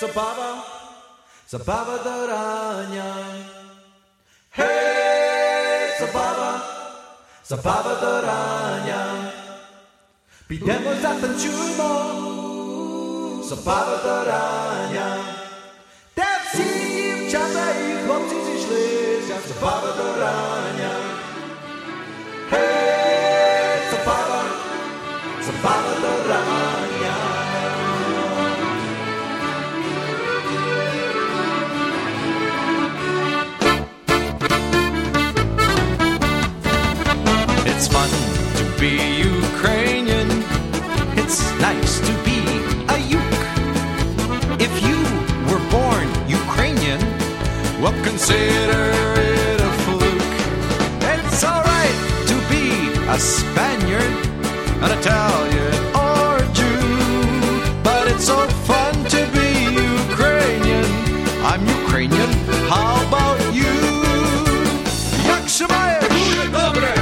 zabawa do rania. Hej, zabawa do rania. Pidemo, zatańczujmo, zabawa do rania. Te wsi dziewczata i chłopcy zeszli, zabawa do rania. Hej, zabawa do rania. It's fun to be Ukrainian. It's nice to be a Uk. If you were born Ukrainian, well, consider it a fluke. It's alright to be a Spaniard, an Italian, or a Jew. But it's so fun to be Ukrainian. I'm Ukrainian, how about you? Jak shemaya, dobre.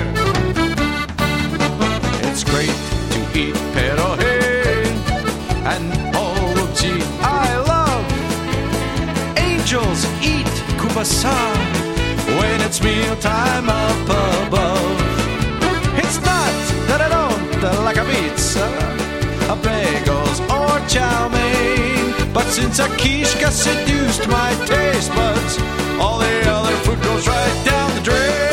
Angels eat kubasa when it's mealtime up above. It's not that I don't like a pizza, a bagels or chow mein, but since a kishka seduced my taste buds, all the other food goes right down the drain.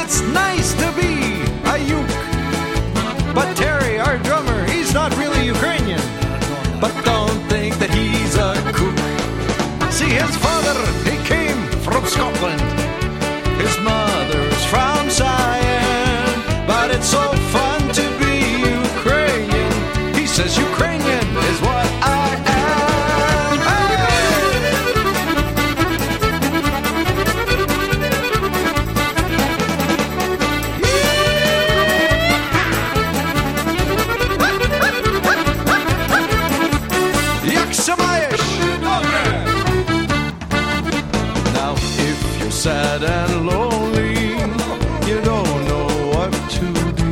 It's nice to be a Uk. But Terry, our drummer, he's not really Ukrainian. But don't think that he's a kook. See, his father, he came from Scotland. His mother's from Siam. But it's so fun to be Ukrainian. He says Ukrainian is what I am. Sad and lonely, you don't know what to do.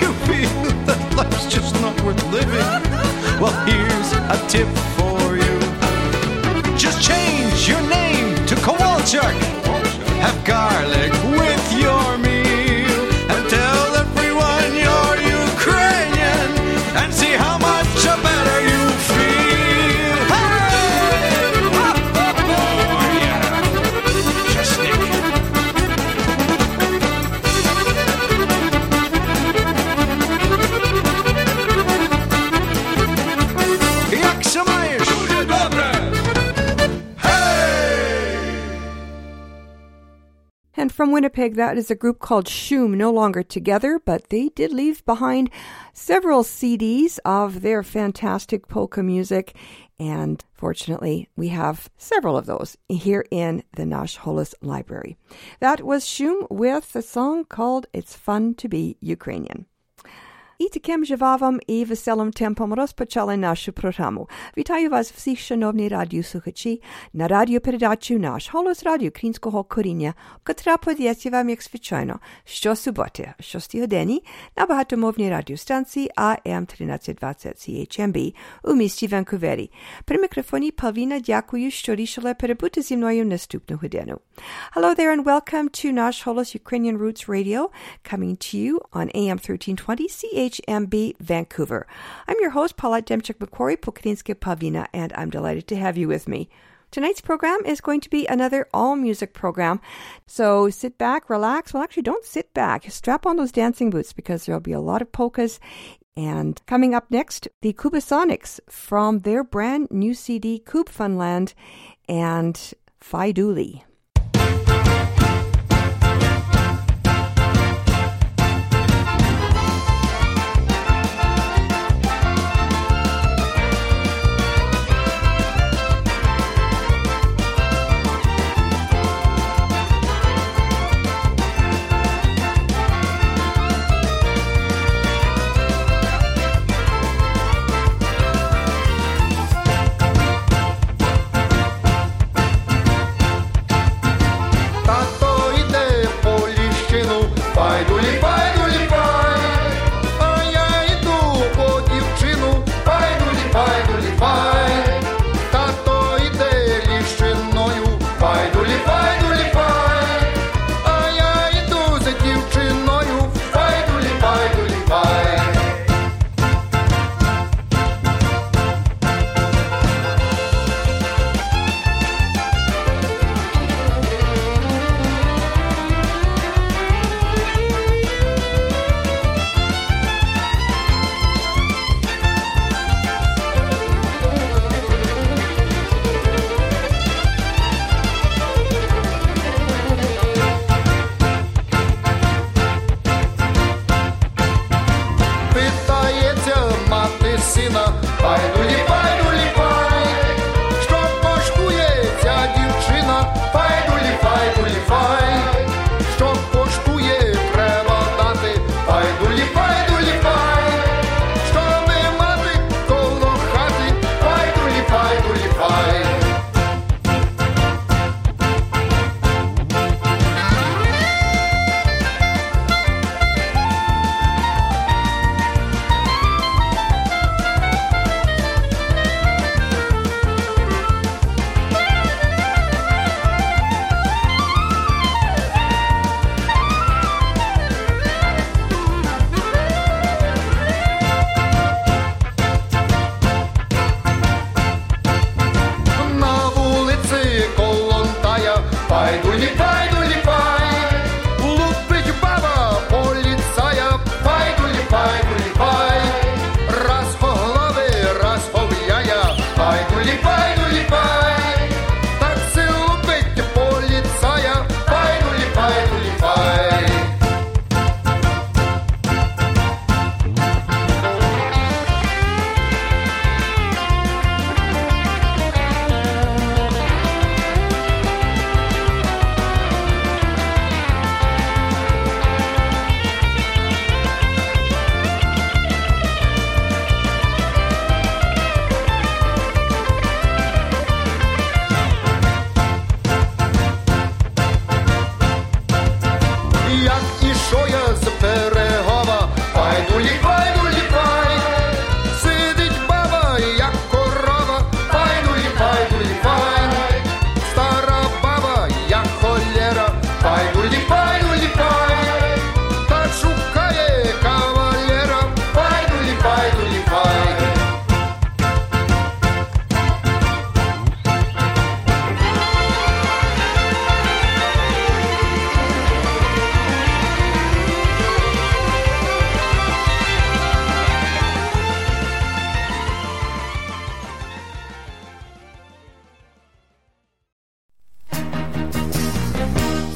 You feel that life's just not worth living. Well, here's a tip for you. Just change your name to Kowalczyk. Have garlic with your meal. And tell everyone you're Ukrainian. And see how much better you feel. And from Winnipeg, that is a group called Shum, no longer together, but they did leave behind several CDs of their fantastic polka music. And fortunately, we have several of those here in the Nash Holos Library. That was Shum with a song called It's Fun to Be Ukrainian. I takim żywawam I weselym tempom rozpoczęli naszą programu. Witaju was wszystkich szanowni radiosłuchaczy na radioperdaciu Nasz Holos Radio Ukraińskiego Korenia, która podaje wam jak zwyczajno, що суботи, о 6 годині на багатомовній радіостанції AM 1320 CHMB у місті Ванкувері. При мікрофоні Павліна дякую, що рішила перебути зі мною наступну годину. Hello there and welcome to Nash Holos Ukrainian Roots Radio, coming to you on AM 1320 CHMB. CHMB Vancouver. I'm your host, Paula Demchuk-McQuarrie, Polkadinska Pavlina, and I'm delighted to have you with me. Tonight's program is going to be another all-music program, so sit back, relax. Well, actually, don't sit back. Strap on those dancing boots because there'll be a lot of polkas. And coming up next, the Kubasonics from their brand new CD, Kube Funland, and Faiduli.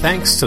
Thanks to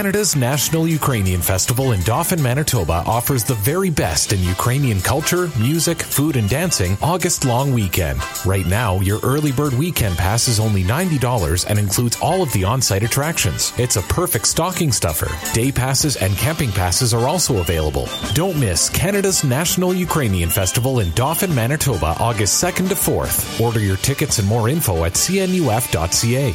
Canada's National Ukrainian Festival in Dauphin, Manitoba offers the very best in Ukrainian culture, music, food, and dancing August-long weekend. Right now, your early bird weekend pass is only $90 and includes all of the on-site attractions. It's a perfect stocking stuffer. Day passes and camping passes are also available. Don't miss Canada's National Ukrainian Festival in Dauphin, Manitoba, August 2nd to 4th. Order your tickets and more info at cnuf.ca.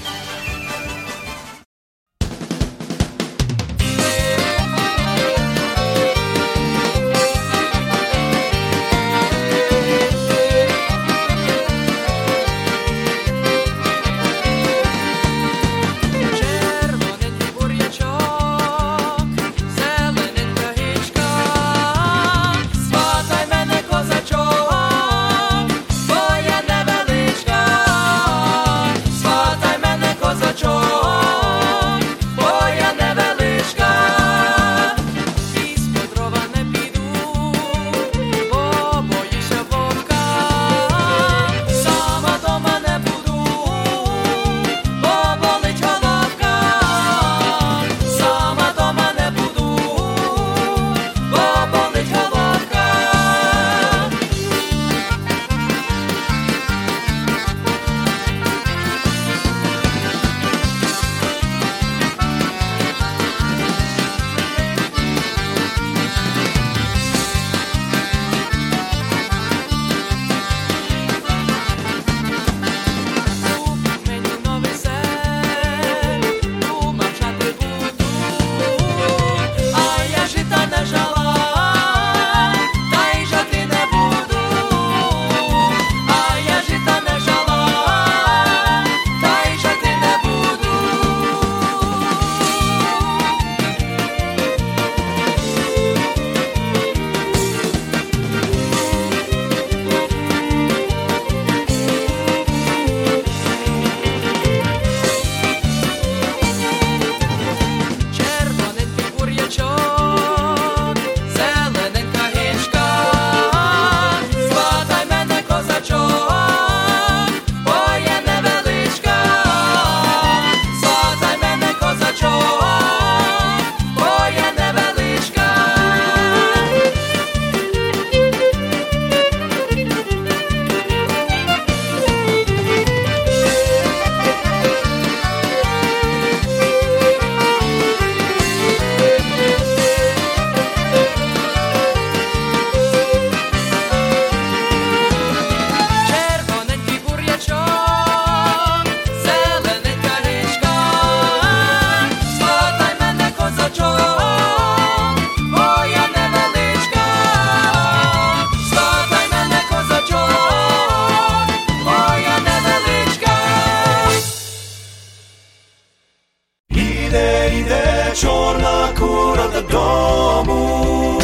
Чорнакура додому.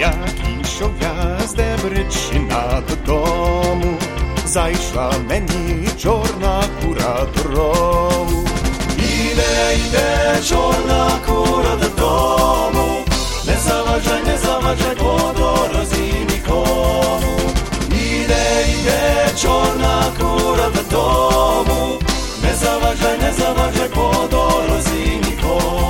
Як ішов я з Дебречина додому, зайшла мені чорна кура дорогу. Іде, йде чорна кура додому, не заважай, не заважай по дорозі нікому. Іде, йде чорна кура додому, не заважай, не заважай по дорозі нікому.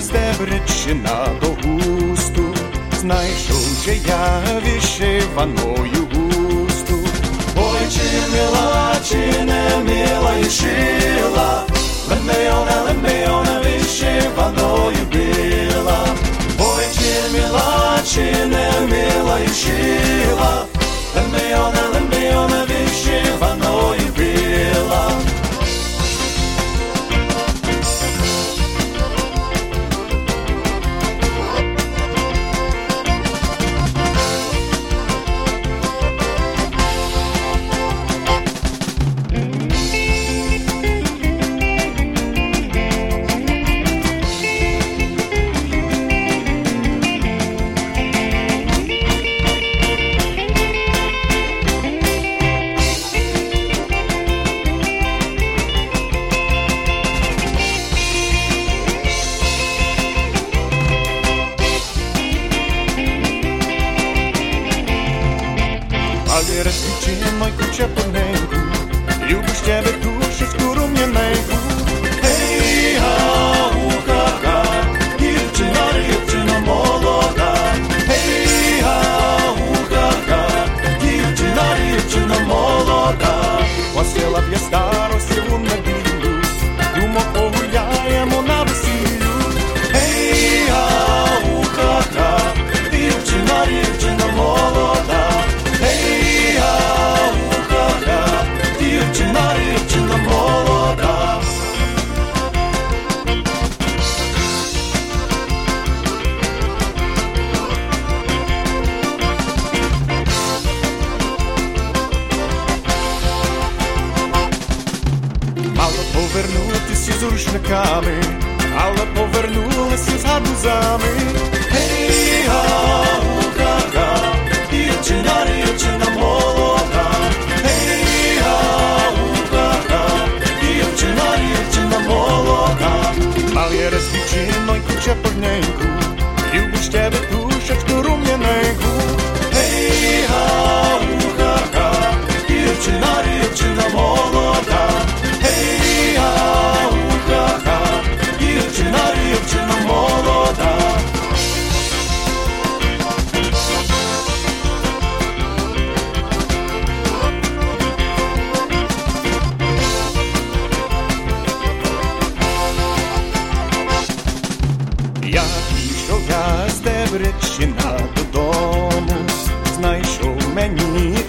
здебречена до густу, знайшов же я вишиваною густу. Ой, чи не мила і шила, лемеона вишиваною била. Ой, чи не мила і шила, лемеона вишиваною била.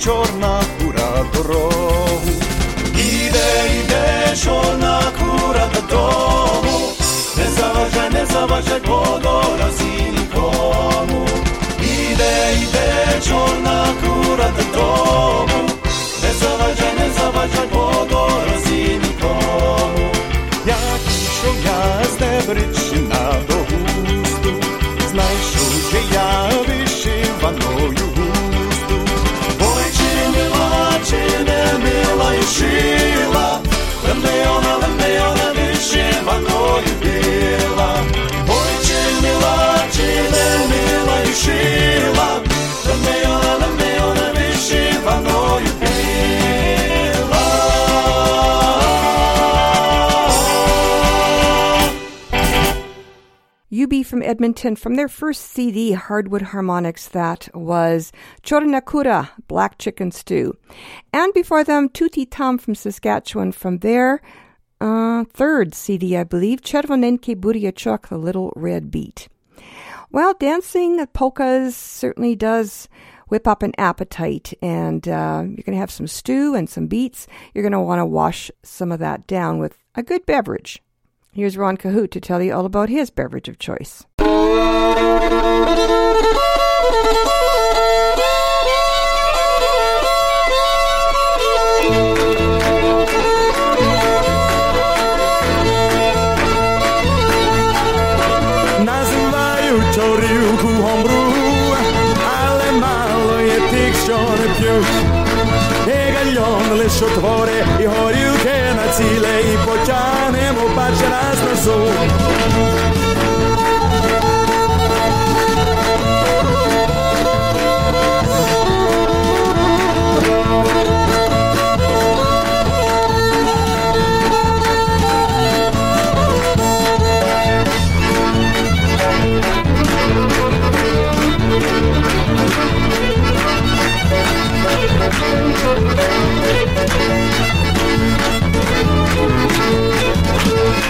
Чорнакура дорогу, іде Чорнакура додому, не заважай по дорозі нікому. Іде Чорнакура додому, не заважай по дорозі нікому. Як ішов я з Дебречина до густу, знайшов же я вишиваною. Шила, лемеона, вишиваною била. Ой, чи не мила і шила, лемеона, вишиваною била. UB from Edmonton, from their first CD, Hardwood Harmonics, that was Chornakura, Black Chicken Stew. And before them, Tuti Tam from Saskatchewan, from their third CD, I believe, Chervonenke Buriachuk, The Little Red Beet. Well, dancing polkas certainly does whip up an appetite, and you're going to have some stew and some beets. You're going to want to wash some of that down with a good beverage. Here's Ron Cahoot to tell you all about his beverage of choice. Називаю цю рюку гомбру, але мало є тих, що не п'ють. І гальон лише утвори, і горілки на ціле, і потягнемо паче раз на зуб.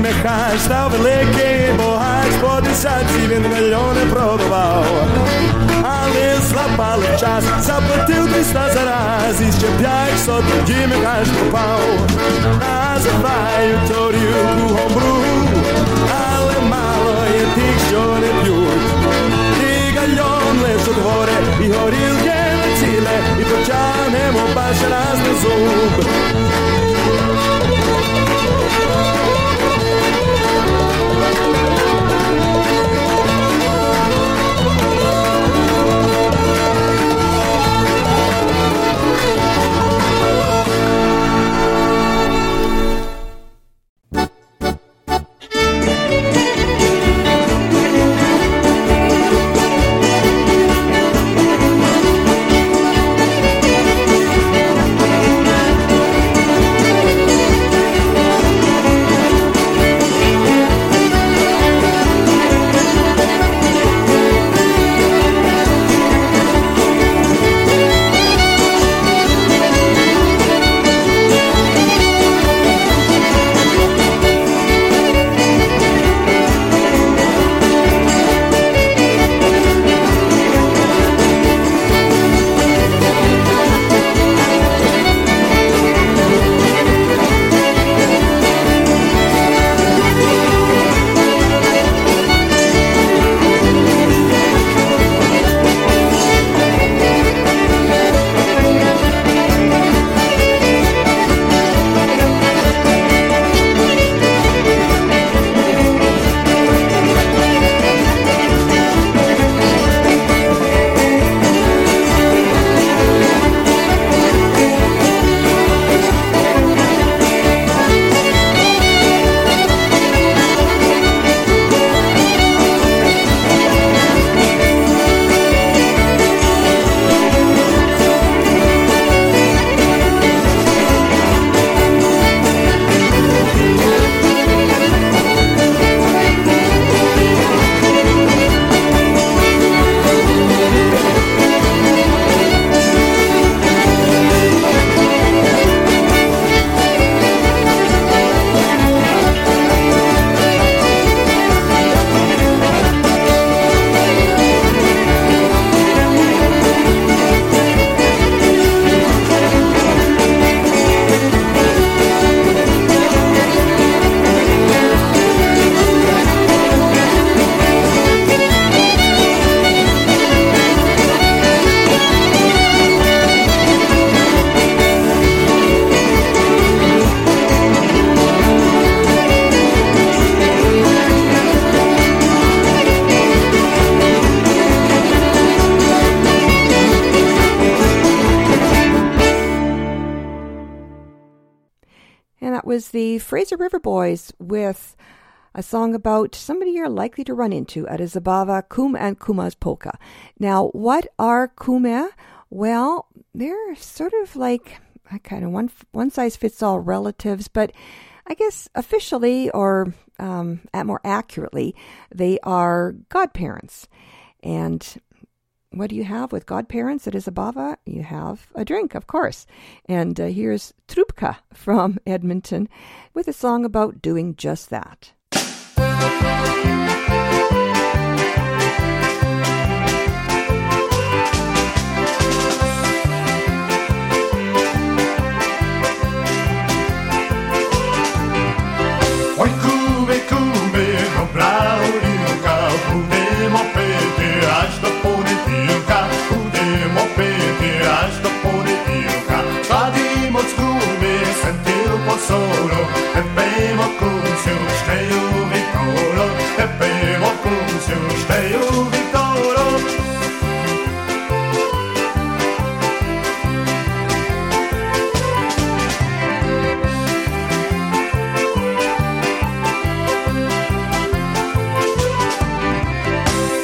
Михай став великий богач, по десятці він мільйони продавав. Але злапали час, заплатив 300 за раз, і ще 500 тоді Михай попав. Називають горілку гомбру, але мало є тих, що не п'ють. І гальйон лише утворе, і горілки не ціле, і потягнемо перший раз на зуб. The Fraser River Boys with a song about somebody you're likely to run into at a Zabava, Kum and Kuma's Polka. Now, what are Kume? Well, they're sort of like kind of one size fits all relatives, but I guess officially or more accurately, they are godparents. And what do you have with godparents at Izabava? You have a drink, of course. And here's Trubka from Edmonton with a song about doing just that.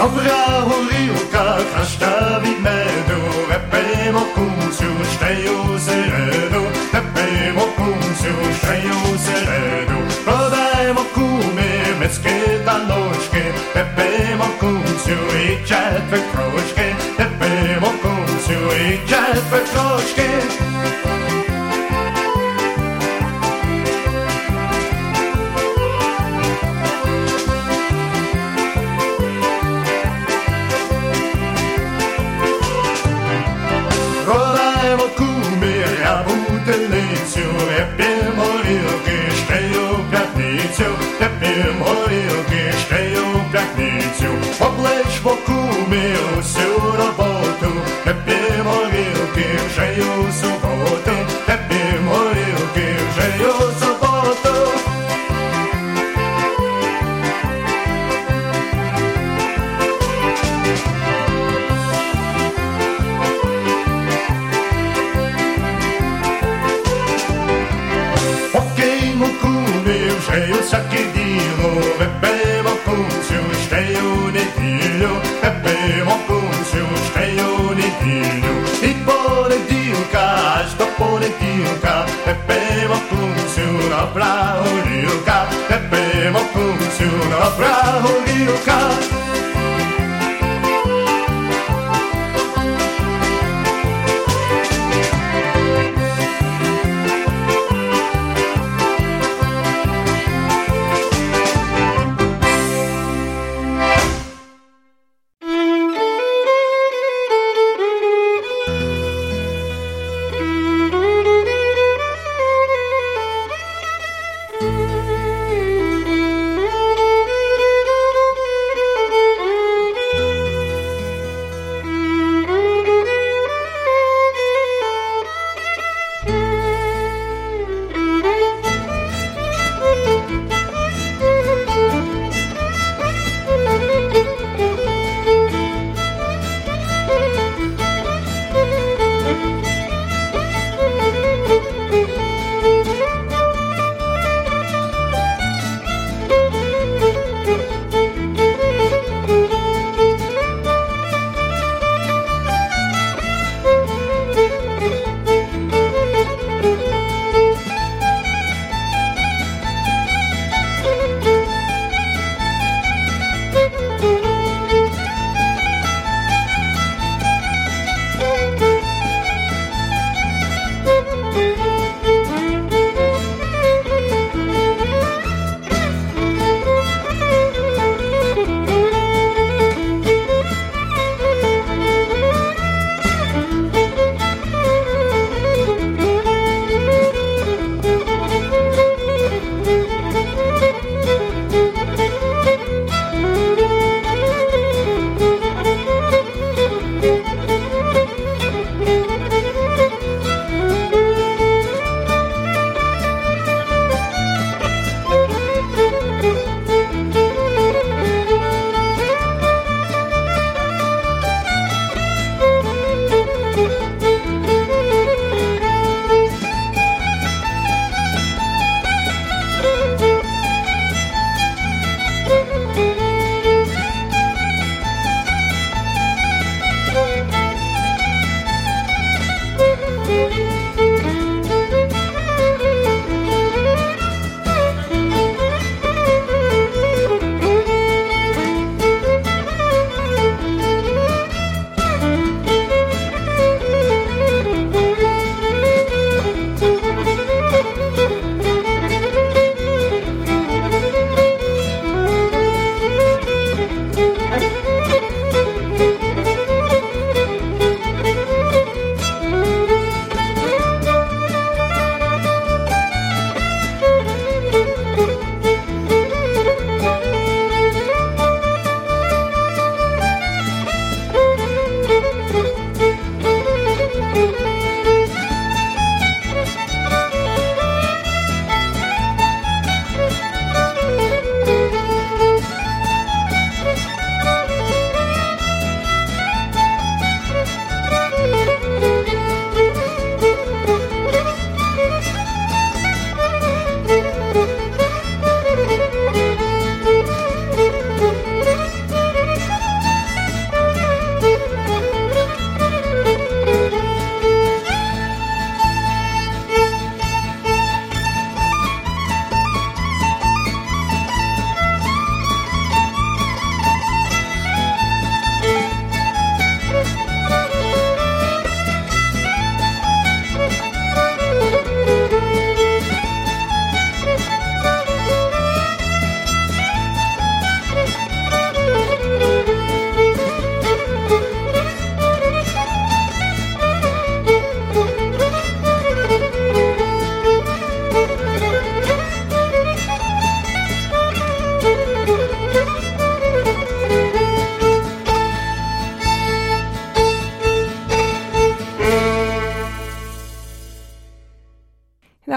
Dobra Horilka, każda wimedu, lepiej mu kuciu, szczeju zeredu, lepiej mu kuciu, szczeju zeredu, podaj mu kumy, meckie panoczki, lepiej mu kuciu i czerpę kroczki, lepiej mu kuciu i czerpę kroczki. Тепім горілки, ще у п'ятницю, облич покуми усю роботу. Тепім горілки, ще у суботу, тепім горілки, ще у суботу. Шею всяке діло, випимо кунцю, шею неділю, випимо кунцю, шею неділю. І понеділка, аж до понеділка, випимо кунцю, добра горілка, випимо кунцю, добра горілка.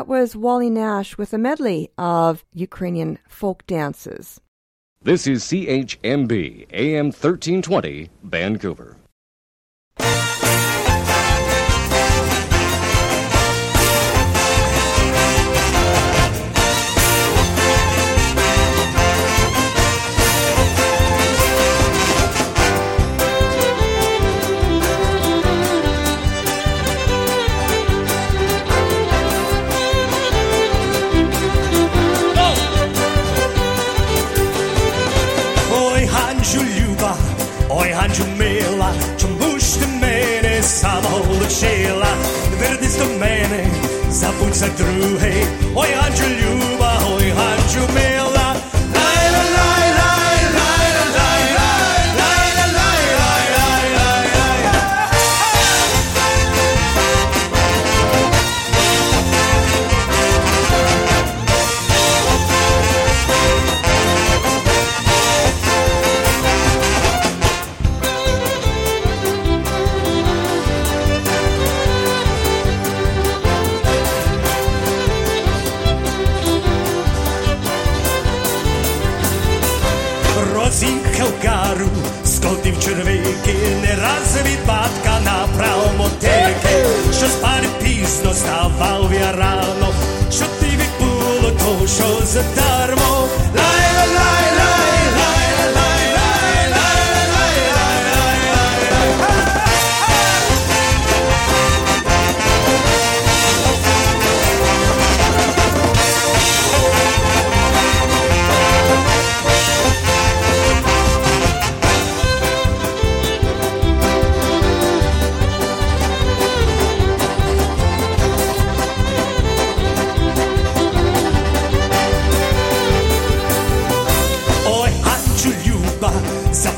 was Wally Nash with a medley of Ukrainian folk dances. This is CHMB, AM 1320, Vancouver. Чому ж ти мене самого лишила? Не вернись до мене, забудь за другий. Ой, Ганджу люба, ой, Ганджу мила. Червики, не раз від батька направо мотики, що спати пізно ставав я рано, що ти відбуло того, що задармо.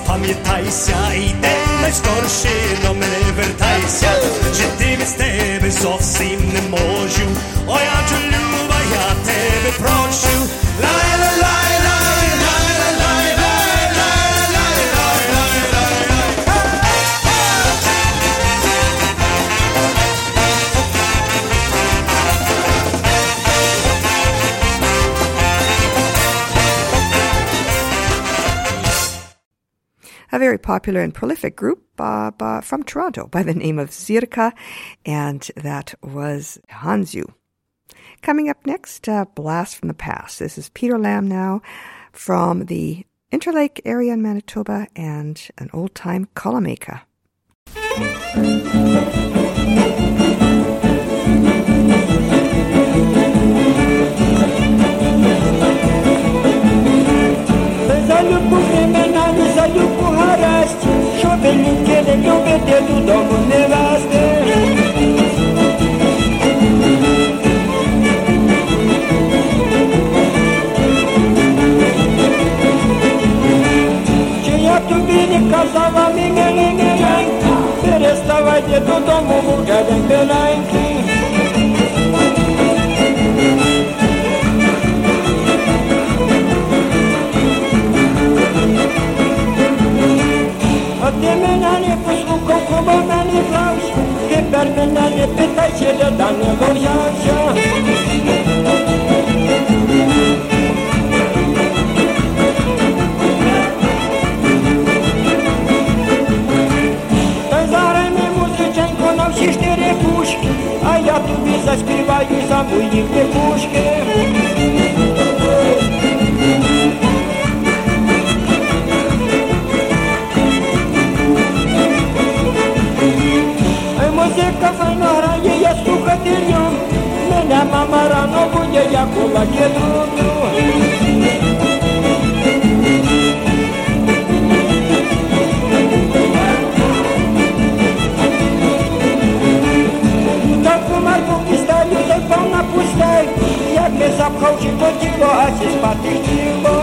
Пам'ятайся, йди найскорше до мене вертайся, жити без тебе зовсім не можу, ой, Анджу люба, я тебе прощу. A very popular and prolific group from Toronto by the name of Zirka, and that was Hanzu. Coming up next, Blast from the Past. This is Peter Lamb now from the Interlake area in Manitoba and an old-time column maker. Шопельники не любите, додому не вести. Чи я б тобі не казала, мій миленька, переставайте додому, гуляйте, біленькі. Ти мене не послухав, кого мене брав, тепер мене не питай, чи я даного взявся. Та зараз ми музиченько на всі чотири пушки, а я тобі заспіваю за мої пушки. Музика файно грає, я слухати днем, мене мама рано буде, я кулаки тру-тру. Таку марку кистаю, заповна пустей, як не запхав жито тіло, а сі спати тіло.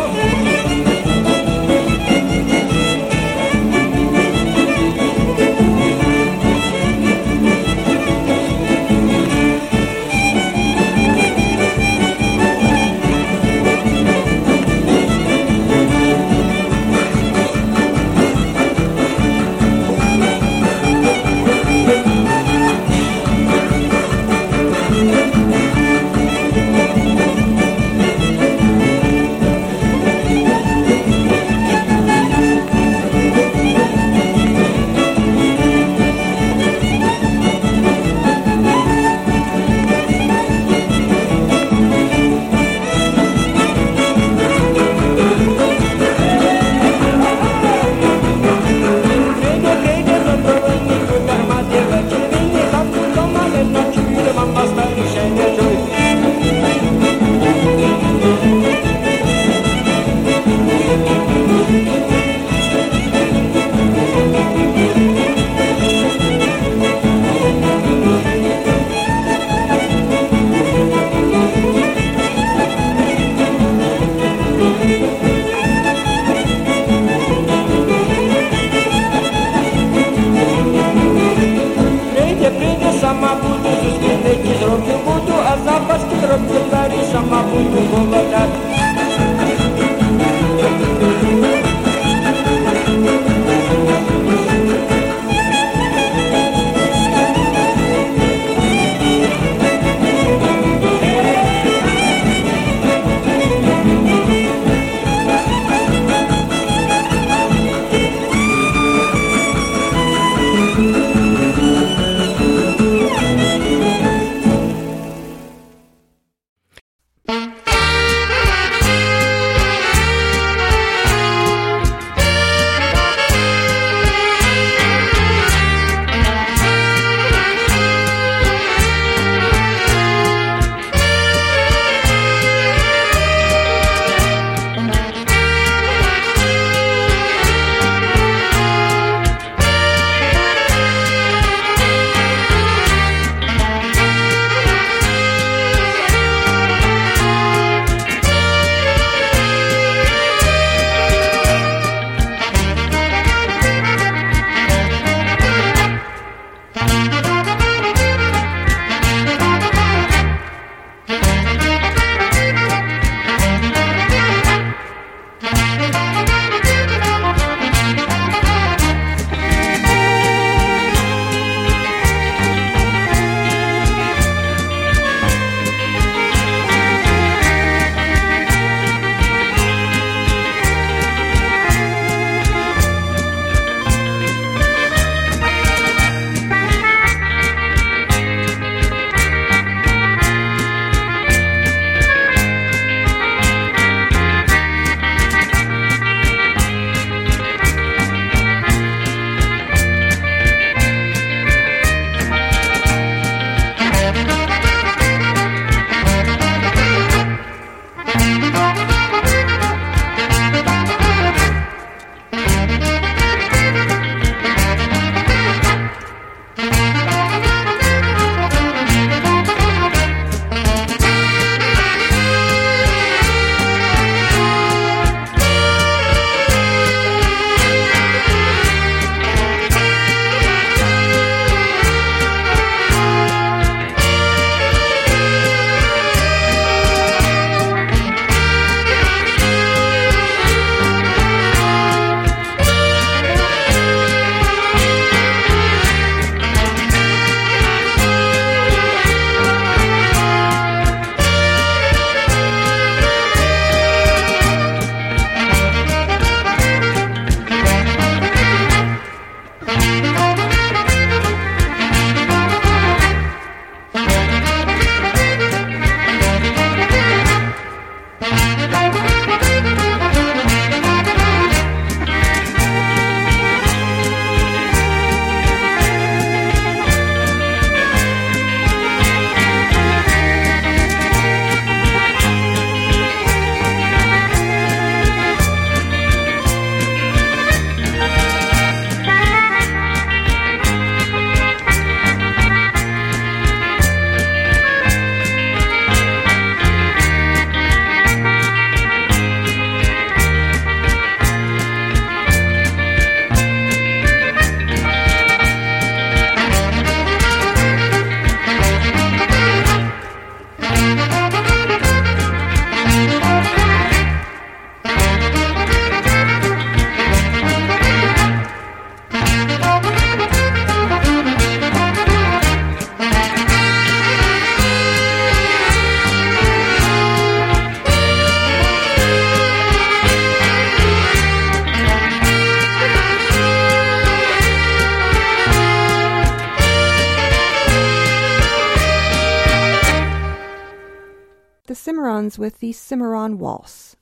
Sons with the Cimarron Waltz.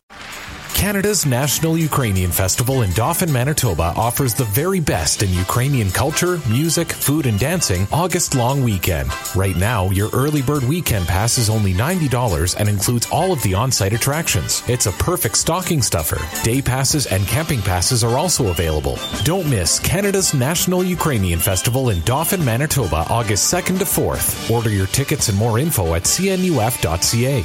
Canada's National Ukrainian Festival in Dauphin, Manitoba offers the very best in Ukrainian culture, music, food, and dancing August-long weekend. Right now, your early bird weekend pass is only $90 and includes all of the on-site attractions. It's a perfect stocking stuffer. Day passes and camping passes are also available. Don't miss Canada's National Ukrainian Festival in Dauphin, Manitoba, August 2nd to 4th. Order your tickets and more info at cnuf.ca.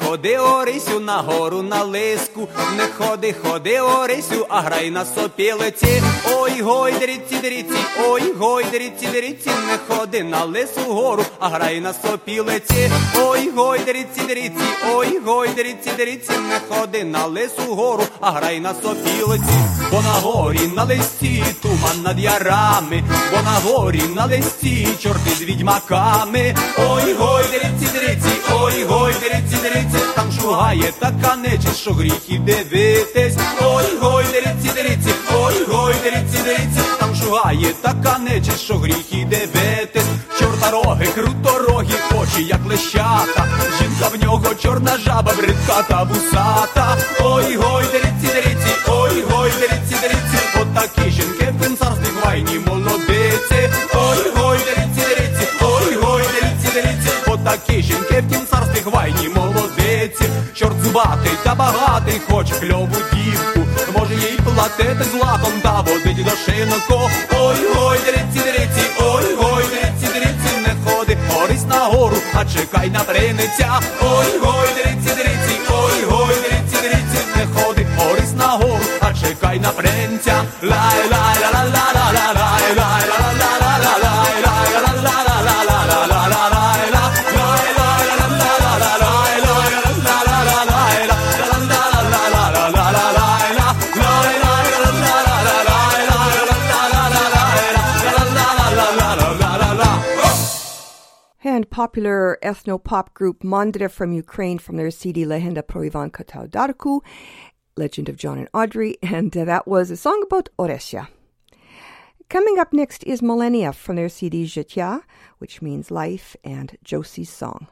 Ходи, Орисю, на гору, на лиску, не ходи, ходи, Орисю, а грай на сопілиці. Ой, гой, дріці, дріці, ой, гой, дріці, дріці, не ходи на лису гору, а грай на сопілиці. Ой, гой, дріці, дріці, ой, гой, дріці, дріці, не ходи на лису гору, а грай на сопілиці. Бо на горі, на листі, туман над ярами, бо на горі, на листі, чорти з відьмаками. Ой, гой, дріці, дріці, ой, гой, дріці, дріці, там шугає така нечисть, що гріхів дивитись. Ой, гой, дріці, дріці, ой, гой, дріці, дріці, там шугає така нечисть, що гріхів дивитись. Чорта роги, круто роги, очі як лещата, жінка в нього чорна жаба, бридка та вусата. Ой, гой, дріці, дріці, ой, гой, дріці, дріці, отакі жінки в пенсарстві хвайні молодиці. Ой, гой, дріці, дріці, ой, гой, дріці, дріці, отакі жінки в кінцарстві хвайні молодиці. Чорт зубатий та багатий, хоч кльову дівку, може їй платити златом та водить до шинку. Ой, гой, дріці, дріці, ой, гой, дріці, дріці, не ходи, Орись на гору, а чекай на бриниця. Ой, гой, дріці, дріці, ой, гой, дріці, дріці, не ходи, Орись на гору, а чекай на бриниця. Лай, лай, ла, ла, ла, ла, ла, лай, лай, ла, ла, ла, ла, лай, лай, ла, ла, ла, ла, ла, ла, ла, ла, ла. And popular ethno-pop group Mandra from Ukraine, from their CD Lehenda Pro Ivan Kataudarku, Legend of John and Audrey, and that was a song about Oresya. Coming up next is Melania from their CD Życia, which means life, and Josie's song.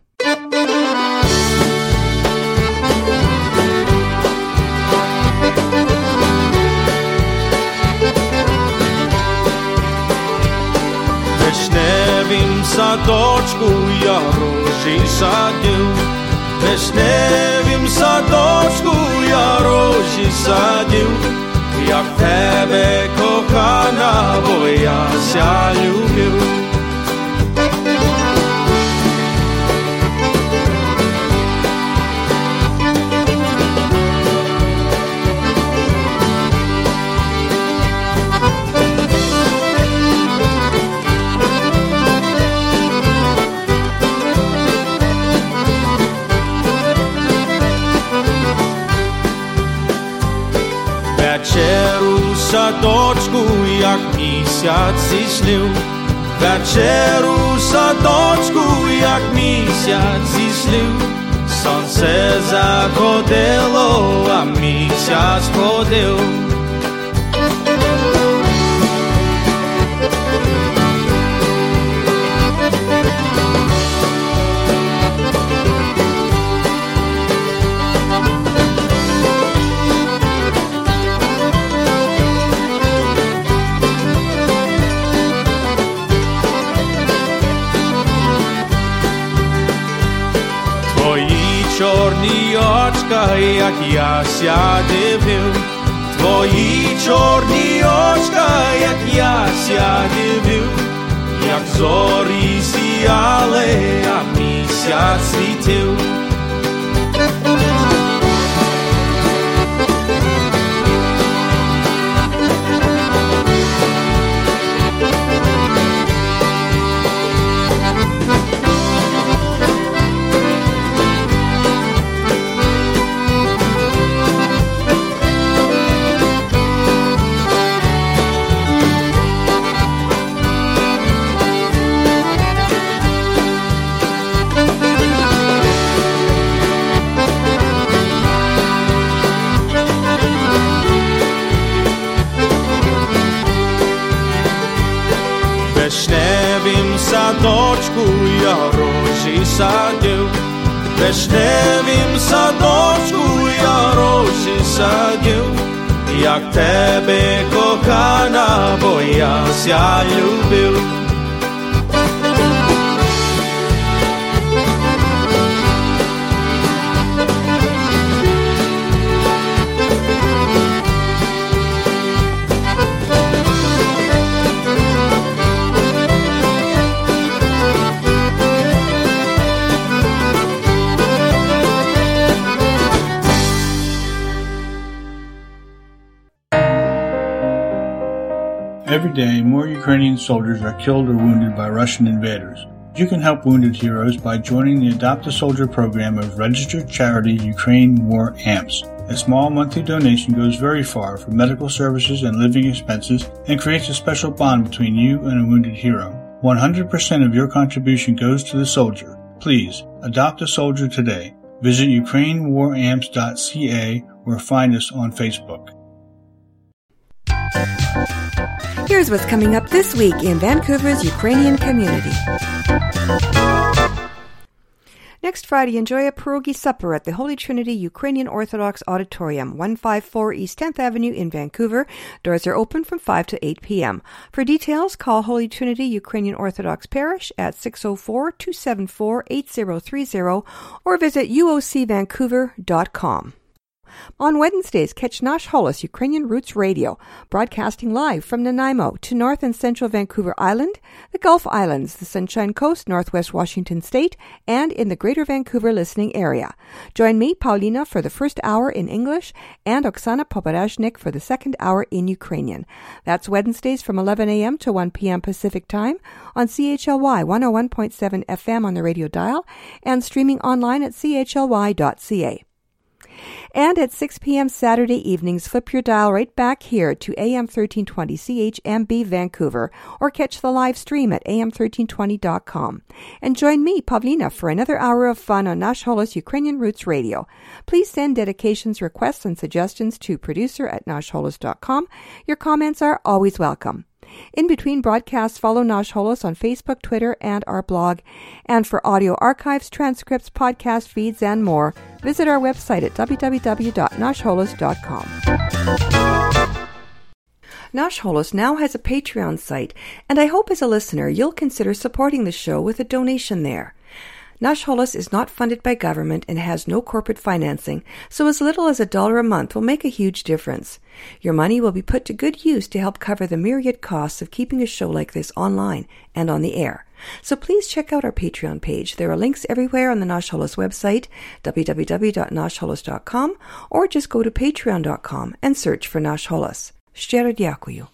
Вишневім садочку я рожі садив, вишневім садочку я рожі садив, як тебе кохана, бо я ся любив. Вечеру садочку, як місяць зійшлів, вечеру садочку, як місяць зійшлів, сонце заходило, а місяць ходив. Чорні очка, як я ся дивив, твої чорні очка, як я ся дивив, як зорі сіяли, а місяць світив. we śniewim sadoczku ja rozi sadził. We śniewim sadoczku ja rozi sadził. Jak tebe kochana, bo ja sia lubił. Every day, more Ukrainian soldiers are killed or wounded by Russian invaders. You can help wounded heroes by joining the Adopt a Soldier program of registered charity Ukraine War Amps. A small monthly donation goes very far for medical services and living expenses and creates a special bond between you and a wounded hero. 100% of your contribution goes to the soldier. Please, adopt a soldier today. Visit ukrainewaramps.ca or find us on Facebook. Here's what's coming up this week in Vancouver's Ukrainian community. Next Friday, enjoy a pierogi supper at the Holy Trinity Ukrainian Orthodox Auditorium, 154 East 10th Avenue in Vancouver. Doors are open from 5 to 8 p.m. For details, call Holy Trinity Ukrainian Orthodox Parish at 604-274-8030 or visit uocvancouver.com. On Wednesdays, catch Nash Holos Ukrainian Roots Radio, broadcasting live from Nanaimo to North and Central Vancouver Island, the Gulf Islands, the Sunshine Coast, Northwest Washington State, and in the Greater Vancouver listening area. Join me, Paulina, for the first hour in English and Oksana Poparashnik for the second hour in Ukrainian. That's Wednesdays from 11 a.m. to 1 p.m. Pacific Time on CHLY 101.7 FM on the radio dial and streaming online at chly.ca. And at 6 p.m. Saturday evenings, flip your dial right back here to AM 1320 CHMB Vancouver or catch the live stream at am1320.com. And join me, Pavlina, for another hour of fun on Nash Holos Ukrainian Roots Radio. Please send dedications, requests, and suggestions to producer@nashholos.com. Your comments are always welcome. In between broadcasts, follow Nash Holos on Facebook, Twitter, and our blog. And for audio archives, transcripts, podcast feeds, and more, visit our website at www.nashholos.com. Nash Holos now has a Patreon site, and I hope as a listener you'll consider supporting the show with a donation there. Nash Holos is not funded by government and has no corporate financing, so as little as $1 a month will make a huge difference. Your money will be put to good use to help cover the myriad costs of keeping a show like this online and on the air. So please check out our Patreon page. There are links everywhere on the Nash Holos website, www.nashholos.com, or just go to patreon.com and search for Nash Holos. Щиро дякую.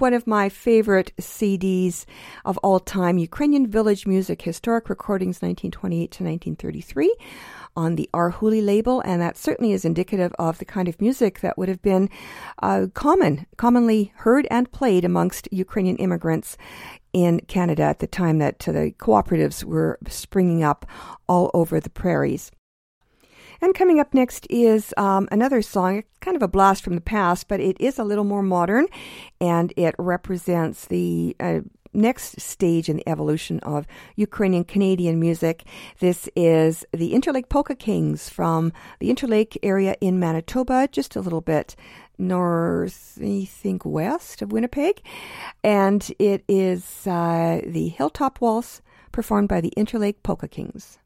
one of my favorite CDs of all time, Ukrainian Village Music, Historic Recordings 1928 to 1933 on the Arhoolie label, and that certainly is indicative of the kind of music that would have been commonly heard and played amongst Ukrainian immigrants in Canada at the time that the cooperatives were springing up all over the prairies. And coming up next is another song, kind of a blast from the past, but it is a little more modern, and it represents the next stage in the evolution of Ukrainian-Canadian music. This is the Interlake Polka Kings from the Interlake area in Manitoba, just a little bit north, I think west of Winnipeg. And it is the Hilltop Waltz performed by the Interlake Polka Kings.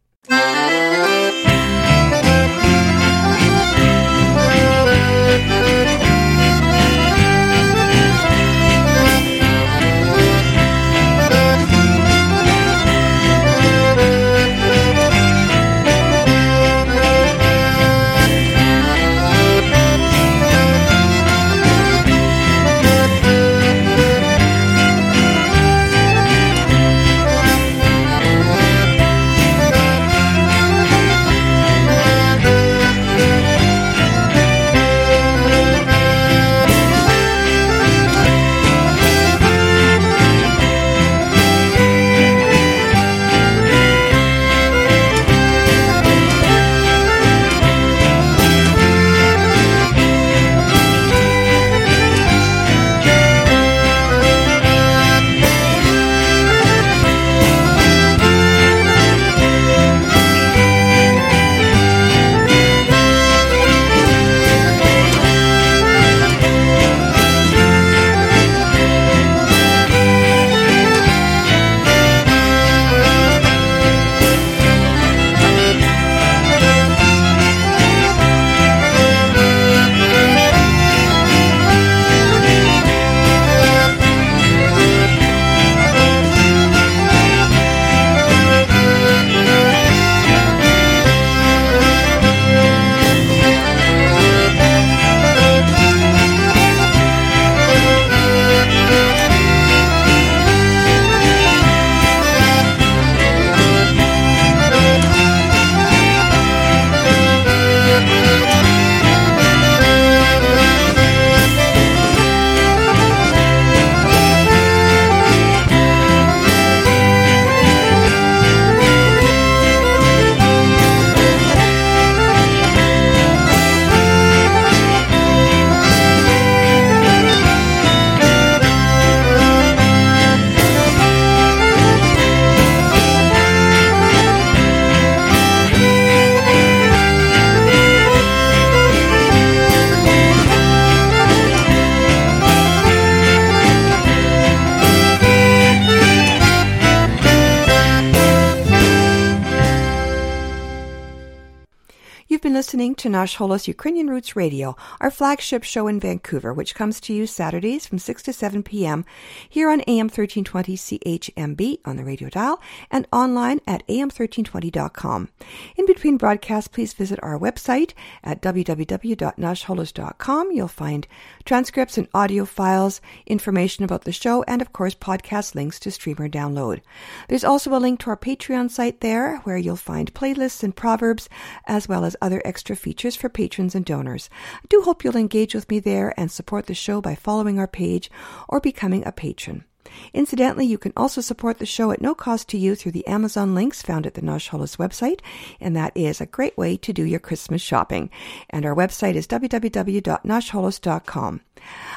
Listening to Nash Holos Ukrainian Roots Radio, our flagship show in Vancouver, which comes to you Saturdays from 6 to 7 p.m. here on AM 1320 CHMB on the radio dial and online at am1320.com. In between broadcasts, please visit our website at www.nashholos.com. You'll find transcripts and audio files, information about the show, and of course, podcast links to stream or download. There's also a link to our Patreon site there, where you'll find playlists and proverbs, as well as other extra features for patrons and donors. I do hope you'll engage with me there and support the show by following our page or becoming a patron. Incidentally, you can also support the show at no cost to you through the Amazon links found at the Nash Holos website, and that is a great way to do your Christmas shopping. And our website is www.nashholos.com.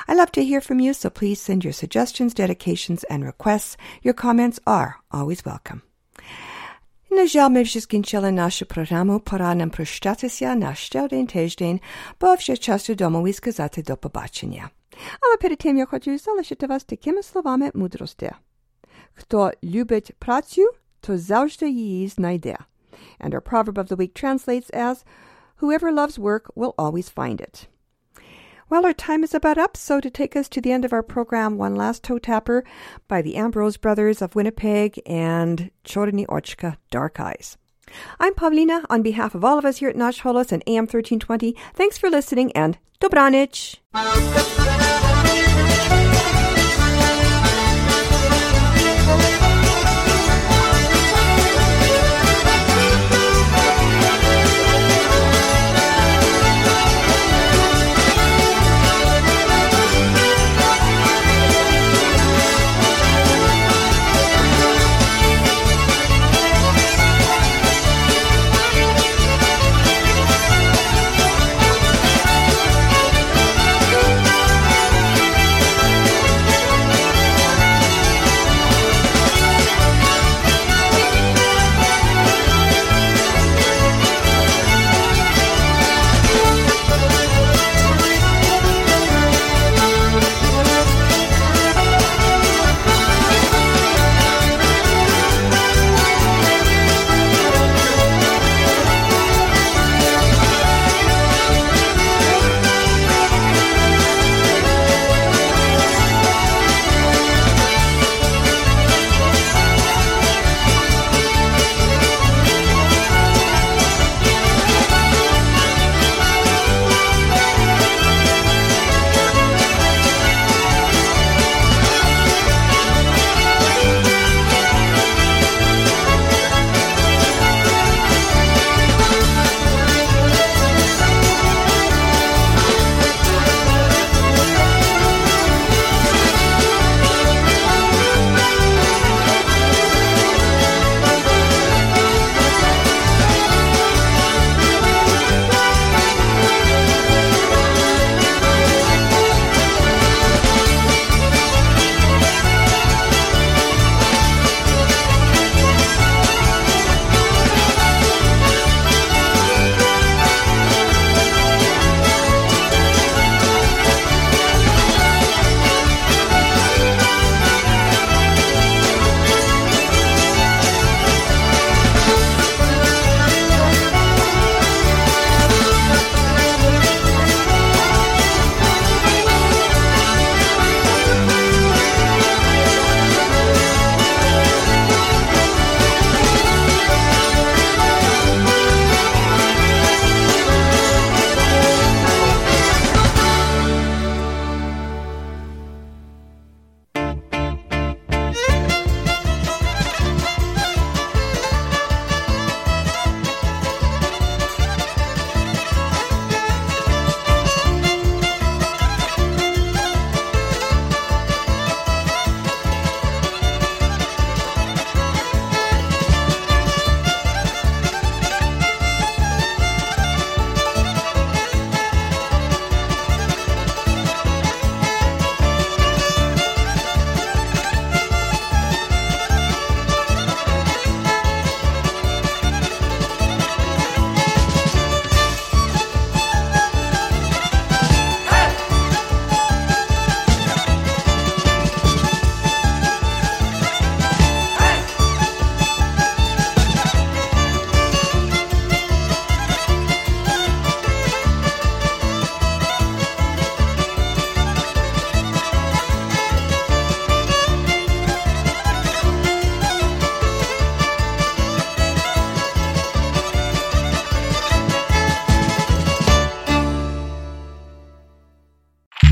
I love to hear from you, so please send your suggestions, dedications, and requests. Your comments are always welcome. На жаль, ми вже скінчили нашу програму. Пора нам прощатися на ще один тиждень, бо вже час додому і сказати до побачення. Але перед тим я хочу залишити вас такими словами мудрості. Хто любить працю, то завжди її знайде. And our proverb of the week translates as, whoever loves work will always find it. Well, our time is about up, so to take us to the end of our program, one last toe-tapper by the Ambrose Brothers of Winnipeg and Czorny Ochka, Dark Eyes. I'm Pavlina. On behalf of all of us here at Nash Holos and AM 1320, thanks for listening and Dobranich!